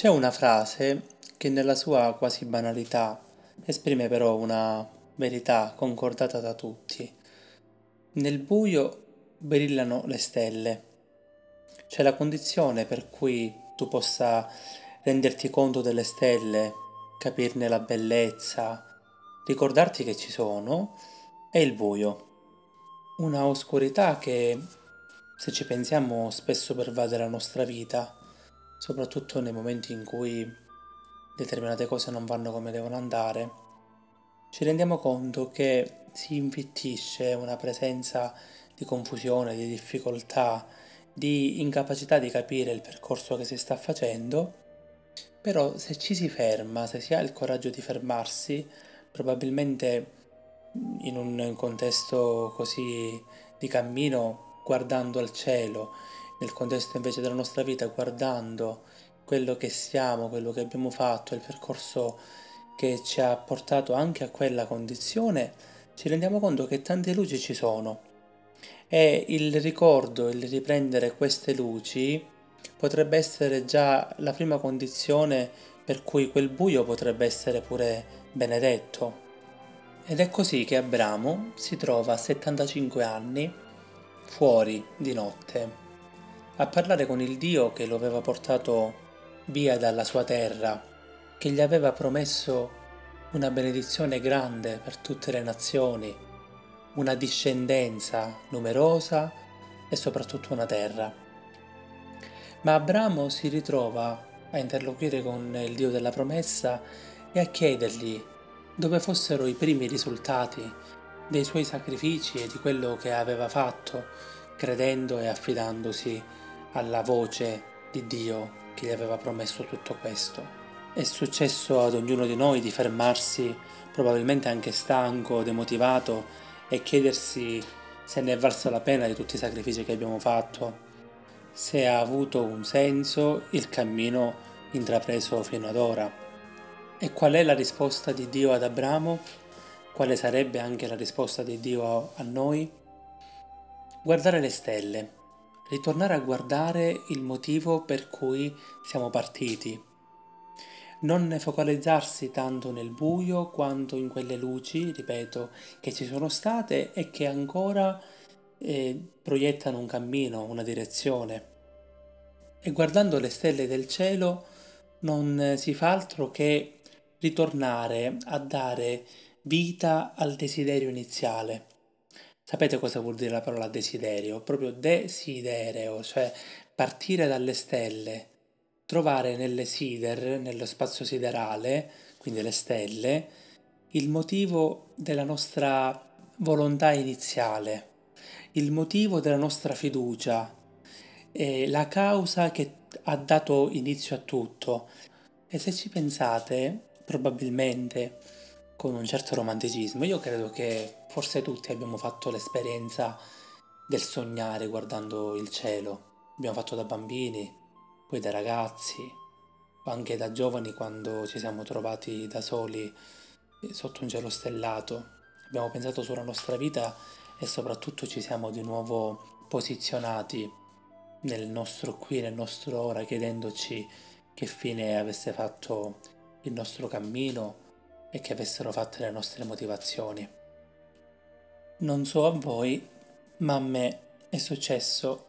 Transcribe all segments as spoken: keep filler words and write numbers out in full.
C'è una frase che nella sua quasi banalità esprime però una verità concordata da tutti. Nel buio brillano le stelle. C'è la condizione per cui tu possa renderti conto delle stelle, capirne la bellezza, ricordarti che ci sono, e il buio. Una oscurità che, se ci pensiamo, spesso pervade la nostra vita, soprattutto nei momenti in cui determinate cose non vanno come devono andare. Ci rendiamo conto che si infittisce una presenza di confusione, di difficoltà, di incapacità di capire il percorso che si sta facendo, però se ci si ferma, se si ha il coraggio di fermarsi, probabilmente in un contesto così di cammino, guardando al cielo, nel contesto invece della nostra vita, guardando quello che siamo, quello che abbiamo fatto, il percorso che ci ha portato anche a quella condizione, ci rendiamo conto che tante luci ci sono, e il ricordo, il riprendere queste luci potrebbe essere già la prima condizione per cui quel buio potrebbe essere pure benedetto. Ed è così che Abramo si trova a settantacinque anni, fuori di notte, a parlare con il Dio che lo aveva portato via dalla sua terra, che gli aveva promesso una benedizione grande per tutte le nazioni, una discendenza numerosa e soprattutto una terra. Ma Abramo si ritrova a interloquire con il Dio della promessa e a chiedergli dove fossero i primi risultati dei suoi sacrifici e di quello che aveva fatto, credendo e affidandosi alla voce di Dio che gli aveva promesso tutto questo. È successo ad ognuno di noi di fermarsi, probabilmente anche stanco, demotivato, e chiedersi se ne è valsa la pena di tutti i sacrifici che abbiamo fatto, se ha avuto un senso il cammino intrapreso fino ad ora. E qual è la risposta di Dio ad Abramo? Quale sarebbe anche la risposta di Dio a noi? Guardare le stelle, ritornare a guardare il motivo per cui siamo partiti. Non focalizzarsi tanto nel buio quanto in quelle luci, ripeto, che ci sono state e che ancora eh, proiettano un cammino, una direzione. E guardando le stelle del cielo non si fa altro che ritornare a dare vita al desiderio iniziale. Sapete cosa vuol dire la parola desiderio? Proprio desidereo, cioè partire dalle stelle, trovare nelle sider, nello spazio siderale, quindi le stelle, il motivo della nostra volontà iniziale, il motivo della nostra fiducia, eh, la causa che ha dato inizio a tutto. E se ci pensate, probabilmente con un certo romanticismo, io credo che forse tutti abbiamo fatto l'esperienza del sognare guardando il cielo. Abbiamo fatto da bambini, poi da ragazzi, anche da giovani quando ci siamo trovati da soli sotto un cielo stellato. Abbiamo pensato sulla nostra vita e soprattutto ci siamo di nuovo posizionati nel nostro qui, nel nostro ora, chiedendoci che fine avesse fatto il nostro cammino e che avessero fatte le nostre motivazioni. Non so a voi, ma a me è successo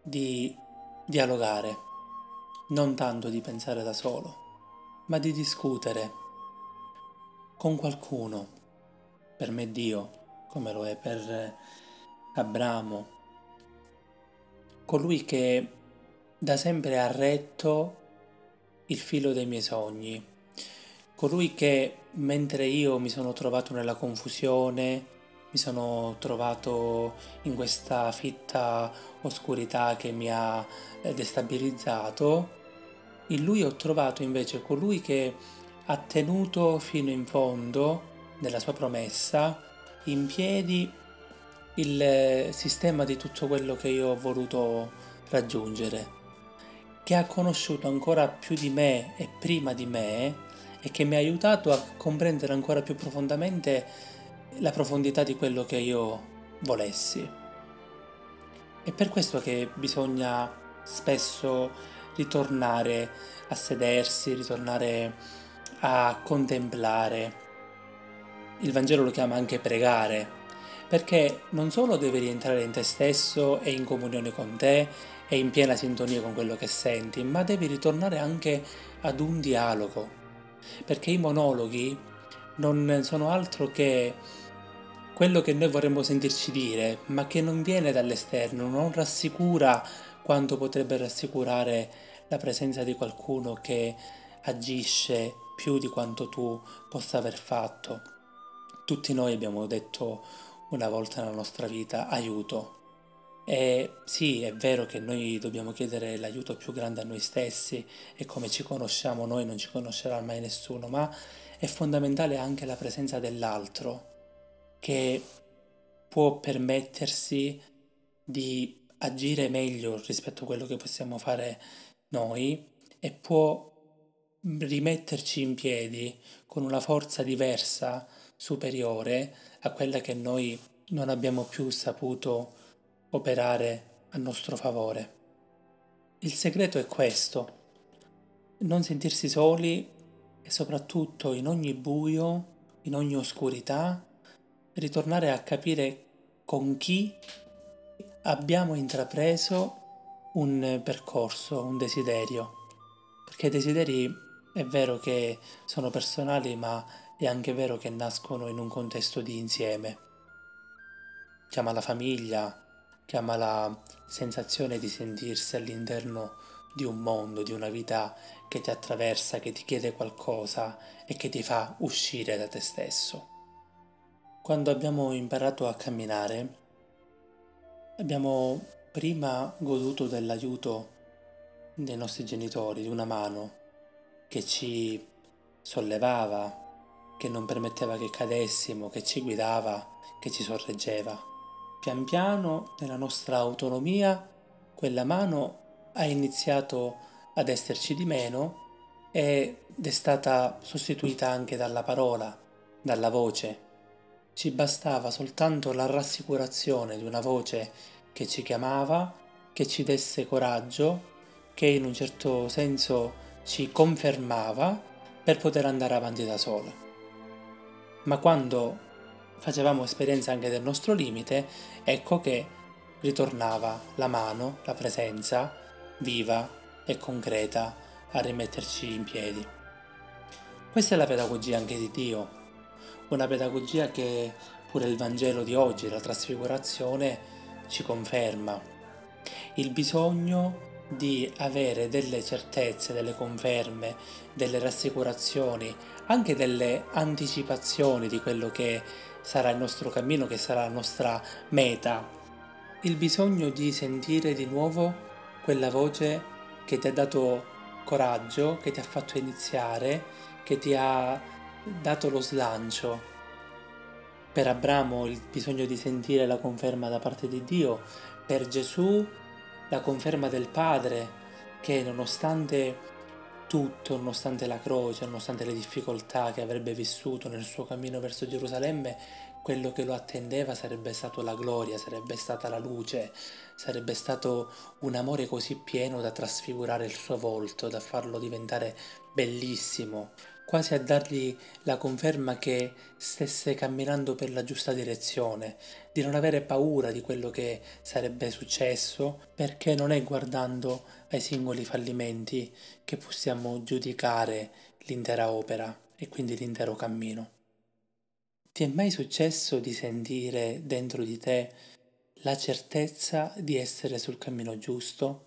di dialogare, non tanto di pensare da solo, ma di discutere con qualcuno, per me Dio, come lo è per Abramo, colui che da sempre ha retto il filo dei miei sogni, colui che, mentre io mi sono trovato nella confusione, mi sono trovato in questa fitta oscurità che mi ha destabilizzato, in lui ho trovato invece colui che ha tenuto fino in fondo, nella sua promessa, in piedi il sistema di tutto quello che io ho voluto raggiungere, che ha conosciuto ancora più di me e prima di me, e che mi ha aiutato a comprendere ancora più profondamente la profondità di quello che io volessi. È per questo che bisogna spesso ritornare a sedersi, ritornare a contemplare. Il Vangelo lo chiama anche pregare, perché non solo devi rientrare in te stesso e in comunione con te e in piena sintonia con quello che senti, ma devi ritornare anche ad un dialogo, perché i monologhi non sono altro che quello che noi vorremmo sentirci dire, ma che non viene dall'esterno, non rassicura quanto potrebbe rassicurare la presenza di qualcuno che agisce più di quanto tu possa aver fatto. Tutti noi abbiamo detto una volta nella nostra vita aiuto, e sì, è vero che noi dobbiamo chiedere l'aiuto più grande a noi stessi, e come ci conosciamo noi non ci conoscerà mai nessuno, ma è fondamentale anche la presenza dell'altro, che può permettersi di agire meglio rispetto a quello che possiamo fare noi, e può rimetterci in piedi con una forza diversa, superiore a quella che noi non abbiamo più saputo operare a nostro favore. Il segreto è questo: non sentirsi soli e soprattutto in ogni buio, in ogni oscurità, ritornare a capire con chi abbiamo intrapreso un percorso, un desiderio, perché i desideri è vero che sono personali, ma è anche vero che nascono in un contesto di insieme. Chiama la famiglia, chiama la sensazione di sentirsi all'interno di un mondo, di una vita che ti attraversa, che ti chiede qualcosa e che ti fa uscire da te stesso. Quando abbiamo imparato a camminare, abbiamo prima goduto dell'aiuto dei nostri genitori, di una mano che ci sollevava, che non permetteva che cadessimo, che ci guidava, che ci sorreggeva. Pian piano, nella nostra autonomia, quella mano ha iniziato ad esserci di meno ed è stata sostituita anche dalla parola, dalla voce. Ci bastava soltanto la rassicurazione di una voce che ci chiamava, che ci desse coraggio, che in un certo senso ci confermava per poter andare avanti da sola. Ma quando facevamo esperienza anche del nostro limite, ecco che ritornava la mano, la presenza viva e concreta a rimetterci in piedi. Questa è la pedagogia anche di Dio. Una pedagogia che pure il Vangelo di oggi, la trasfigurazione, ci conferma. Il bisogno di avere delle certezze, delle conferme, delle rassicurazioni, anche delle anticipazioni di quello che sarà il nostro cammino, che sarà la nostra meta. Il bisogno di sentire di nuovo quella voce che ti ha dato coraggio, che ti ha fatto iniziare, che ti ha dato lo slancio. Per Abramo il bisogno di sentire la conferma da parte di Dio, per Gesù la conferma del Padre, che nonostante tutto, nonostante la croce, nonostante le difficoltà che avrebbe vissuto nel suo cammino verso Gerusalemme, quello che lo attendeva sarebbe stato la gloria, sarebbe stata la luce, sarebbe stato un amore così pieno da trasfigurare il suo volto, da farlo diventare bellissimo, quasi a dargli la conferma che stesse camminando per la giusta direzione, di non avere paura di quello che sarebbe successo, perché non è guardando ai singoli fallimenti che possiamo giudicare l'intera opera e quindi l'intero cammino. Ti è mai successo di sentire dentro di te la certezza di essere sul cammino giusto?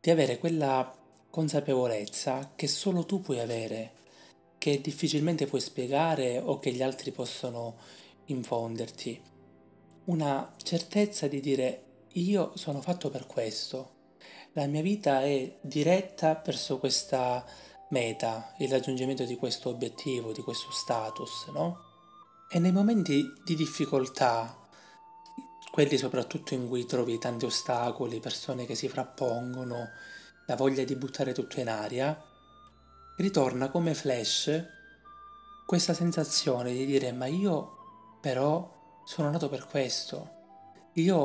Di avere quella consapevolezza che solo tu puoi avere, che difficilmente puoi spiegare o che gli altri possono infonderti. Una certezza di dire: io sono fatto per questo, la mia vita è diretta verso questa meta, il raggiungimento di questo obiettivo, di questo status, no? E nei momenti di difficoltà, quelli soprattutto in cui trovi tanti ostacoli, persone che si frappongono, la voglia di buttare tutto in aria, ritorna come flash questa sensazione di dire: ma io però sono nato per questo, io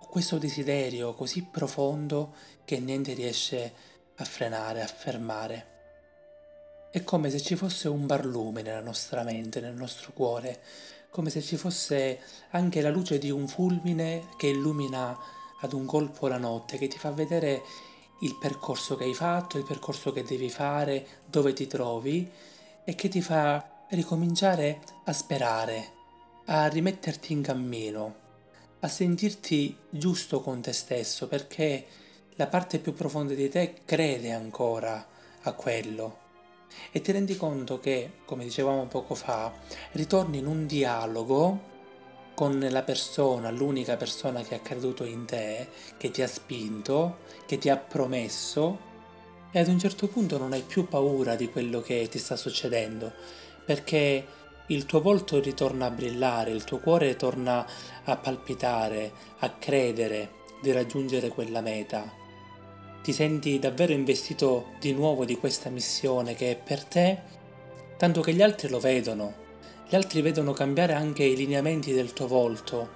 ho questo desiderio così profondo che niente riesce a frenare, a fermare. È come se ci fosse un barlume nella nostra mente, nel nostro cuore, come se ci fosse anche la luce di un fulmine che illumina ad un colpo la notte, che ti fa vedere il percorso che hai fatto, il percorso che devi fare, dove ti trovi, e che ti fa ricominciare a sperare, a rimetterti in cammino, a sentirti giusto con te stesso, perché la parte più profonda di te crede ancora a quello. E ti rendi conto che, come dicevamo poco fa, ritorni in un dialogo con la persona, l'unica persona che ha creduto in te, che ti ha spinto, che ti ha promesso, e ad un certo punto non hai più paura di quello che ti sta succedendo, perché il tuo volto ritorna a brillare, il tuo cuore torna a palpitare, a credere di raggiungere quella meta. Ti senti davvero investito di nuovo di questa missione che è per te, tanto che gli altri lo vedono, gli altri vedono cambiare anche i lineamenti del tuo volto,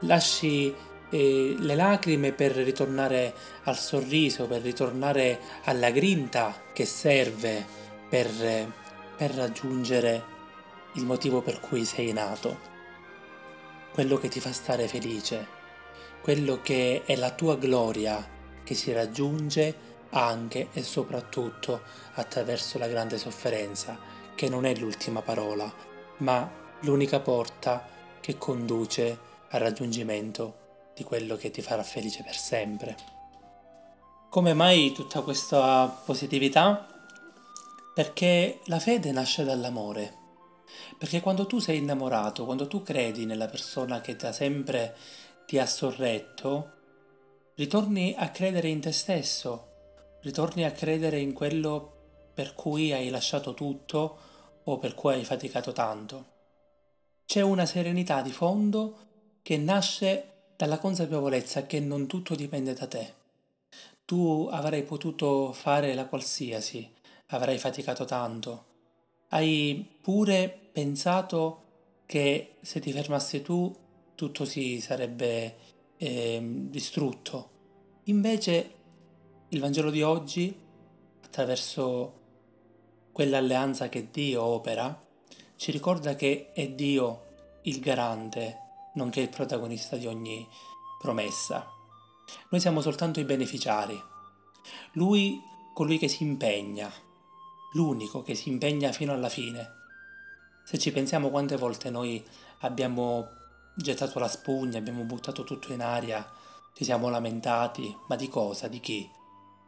lasci eh, le lacrime per ritornare al sorriso, per ritornare alla grinta che serve per, per raggiungere il motivo per cui sei nato, quello che ti fa stare felice, quello che è la tua gloria, che si raggiunge anche e soprattutto attraverso la grande sofferenza, che non è l'ultima parola, ma l'unica porta che conduce al raggiungimento di quello che ti farà felice per sempre. Come mai tutta questa positività? Perché la fede nasce dall'amore, perché quando tu sei innamorato, quando tu credi nella persona che da sempre ti ha sorretto, ritorni a credere in te stesso, ritorni a credere in quello per cui hai lasciato tutto o per cui hai faticato tanto. C'è una serenità di fondo che nasce dalla consapevolezza che non tutto dipende da te. Tu avrai potuto fare la qualsiasi, avrai faticato tanto. Hai pure pensato che se ti fermassi tu tutto si sarebbe E distrutto. Invece il Vangelo di oggi, attraverso quell'alleanza che Dio opera, ci ricorda che è Dio il garante, nonché il protagonista di ogni promessa. Noi siamo soltanto i beneficiari. Lui, colui che si impegna, l'unico che si impegna fino alla fine. Se ci pensiamo quante volte noi abbiamo gettato la spugna, abbiamo buttato tutto in aria, ci siamo lamentati, ma di cosa, di chi,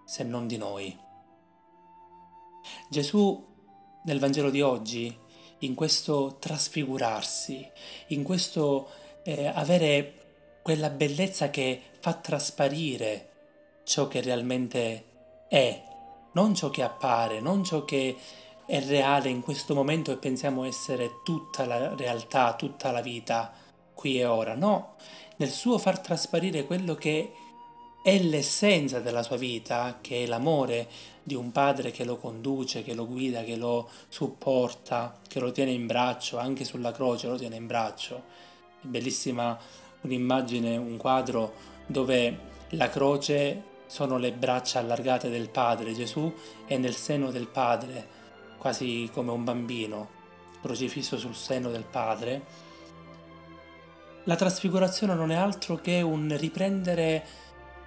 se non di noi? Gesù, nel Vangelo di oggi, in questo trasfigurarsi, in questo eh, avere quella bellezza che fa trasparire ciò che realmente è, non ciò che appare, non ciò che è reale in questo momento e pensiamo essere tutta la realtà, tutta la vita, qui e ora, no, nel suo far trasparire quello che è l'essenza della sua vita, che è l'amore di un padre che lo conduce, che lo guida, che lo supporta, che lo tiene in braccio, anche sulla croce lo tiene in braccio. È bellissima un'immagine, un quadro dove la croce sono le braccia allargate del padre, Gesù è nel seno del padre, quasi come un bambino, crocifisso sul seno del padre. La trasfigurazione non è altro che un riprendere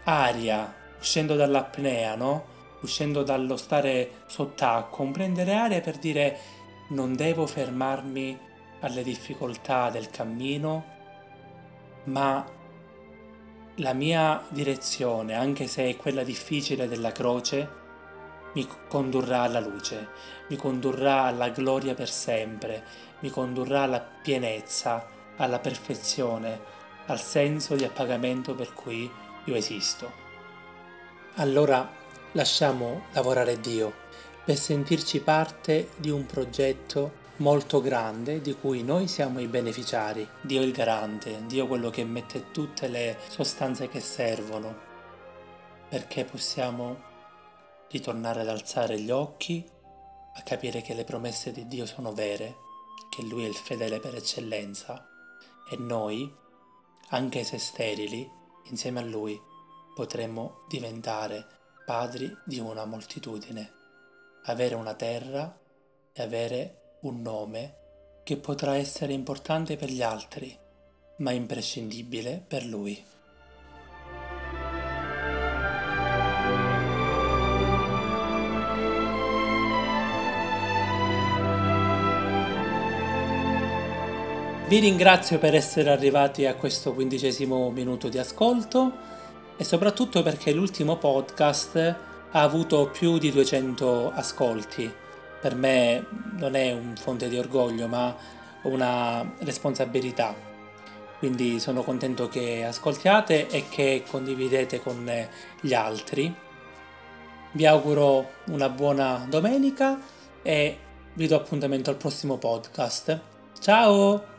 aria, uscendo dall'apnea, no? Uscendo dallo stare sott'acqua, un prendere aria per dire non devo fermarmi alle difficoltà del cammino, ma la mia direzione, anche se è quella difficile della croce, mi condurrà alla luce, mi condurrà alla gloria per sempre, mi condurrà alla pienezza, alla perfezione, al senso di appagamento per cui io esisto. Allora lasciamo lavorare Dio per sentirci parte di un progetto molto grande di cui noi siamo i beneficiari, Dio il garante, Dio quello che mette tutte le sostanze che servono perché possiamo ritornare ad alzare gli occhi, a capire che le promesse di Dio sono vere, che Lui è il fedele per eccellenza. E noi, anche se sterili, insieme a Lui potremmo diventare padri di una moltitudine, avere una terra e avere un nome che potrà essere importante per gli altri, ma imprescindibile per Lui. Vi ringrazio per essere arrivati a questo quindicesimo minuto di ascolto e soprattutto perché l'ultimo podcast ha avuto più di duecento ascolti. Per me non è un fonte di orgoglio, ma una responsabilità. Quindi sono contento che ascoltiate e che condividete con gli altri. Vi auguro una buona domenica e vi do appuntamento al prossimo podcast. Ciao!